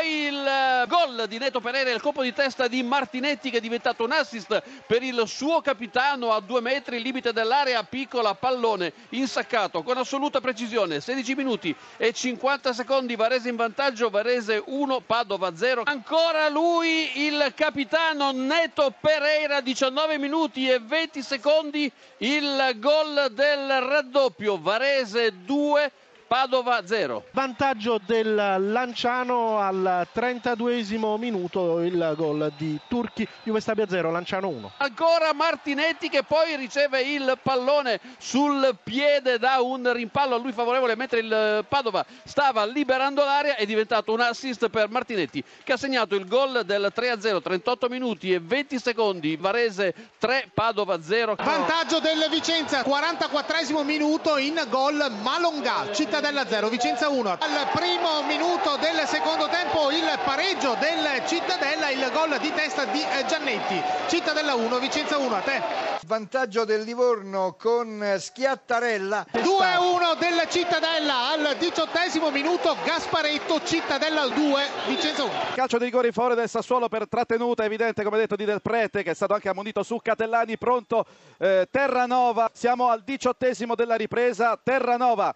poi il gol di Neto Pereira e il colpo di testa di Martinetti, che è diventato un assist per il suo capitano a 2 metri limite dell'area, piccola, pallone insaccato con assoluta precisione. 16 minuti e 50 secondi, Varese in vantaggio, Varese 1 Padova 0. Ancora lui il capitano Neto Pereira, 19 minuti e 20 secondi il gol del raddoppio, Varese 2 Padova 0. Vantaggio del Lanciano al 32esimo minuto, il gol di Turchi. Juve Stabia 0, Lanciano 1. Ancora Martinetti che poi riceve il pallone sul piede da un rimpallo a lui favorevole, mentre il Padova stava liberando l'area. È diventato un assist per Martinetti, che ha segnato il gol del 3-0. 38 minuti e 20 secondi, Varese 3 Padova 0. Vantaggio del Vicenza, 44esimo minuto, in gol Malonga Città della 0, Vicenza 1. Al primo minuto del secondo tempo il pareggio del Cittadella, il gol di testa di Giannetti. Cittadella 1, Vicenza 1, a te. Vantaggio del Livorno con Schiattarella. 2-1 del Cittadella al 18esimo minuto, Gasparetto. Cittadella 2, Vicenza 1. Calcio di rigore fuori del Sassuolo per trattenuta evidente, come detto, di Del Prete, che è stato anche ammonito su Catellani. Pronto Terranova. Siamo al 18esimo della ripresa. Terranova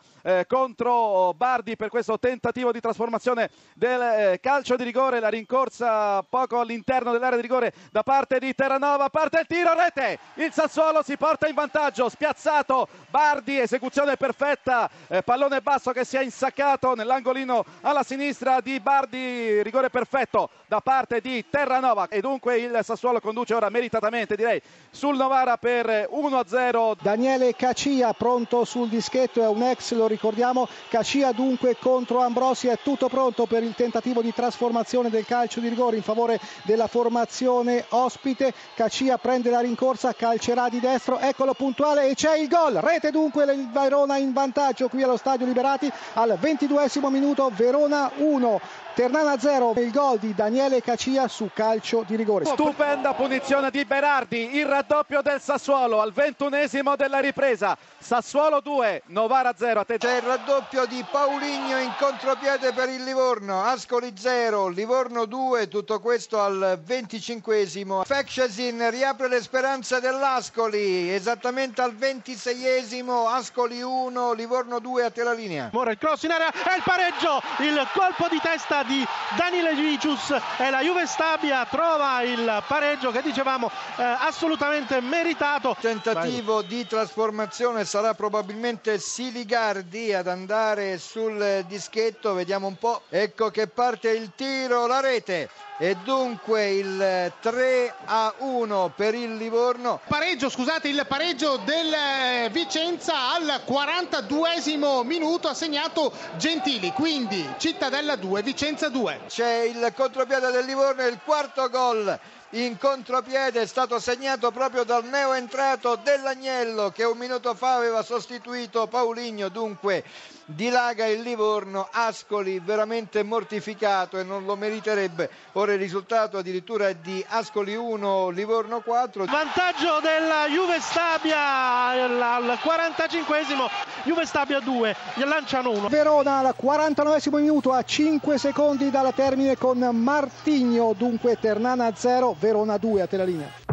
contro Bardi per questo tentativo di trasformazione del calcio di rigore. La rincorsa poco all'interno dell'area di rigore da parte di Terranova, parte il tiro, rete, il Sassuolo si porta in vantaggio, spiazzato Bardi, esecuzione perfetta, pallone basso che si è insaccato nell'angolino alla sinistra di Bardi, rigore perfetto da parte di Terranova, e dunque il Sassuolo conduce ora meritatamente, direi, sul Novara per 1-0. Daniele Cacia pronto sul dischetto, è un ex, lo ricordiamo. Cacia dunque contro Ambrosia, è tutto pronto per il tentativo di trasformazione del calcio di rigore in favore della formazione ospite. Cacia prende la rincorsa, calcerà di destro, eccolo puntuale e c'è il gol, rete dunque il Verona in vantaggio qui allo Stadio Liberati al 22esimo minuto, Verona 1 Ternana 0, il gol di Daniele Cacia su calcio di rigore. Stupenda punizione di Berardi, il raddoppio del Sassuolo al 21esimo della ripresa, Sassuolo 2 Novara 0. C'è il raddoppio di Paulinho in contropiede per il Livorno, Ascoli 0 Livorno 2, tutto questo al 25esimo. Fexcesin riapre le speranze dell'Ascoli esattamente al 26esimo, Ascoli 1 Livorno 2, a te la linea. Ora il cross in area e il pareggio, il colpo di testa di Daniele Gicius, e la Juve Stabia trova il pareggio che dicevamo assolutamente meritato. Tentativo di trasformazione sarà probabilmente Siligardi ad andare sul dischetto, vediamo un po', ecco che parte il tiro, la rete, e dunque il 3-1 per il Livorno. Pareggio, scusate, il pareggio del Vicenza al 42esimo minuto, ha segnato Gentili, quindi Cittadella 2 Vicenza 2. C'è il contropiede del Livorno, il quarto gol in contropiede è stato segnato proprio dal neoentrato Dell'Agnello, che un minuto fa aveva sostituito Paulinho. Dunque dilaga il Livorno, Ascoli veramente mortificato e non lo meriterebbe. Ora il risultato addirittura è di Ascoli 1 Livorno 4. Vantaggio della Juve Stabia al 45esimo, Juve Stabia 2 Lanciano 1. Verona al 49esimo minuto, a 5 secondi dalla termine, con Martigno. Dunque Ternana 0 Verona 2, a te la linea.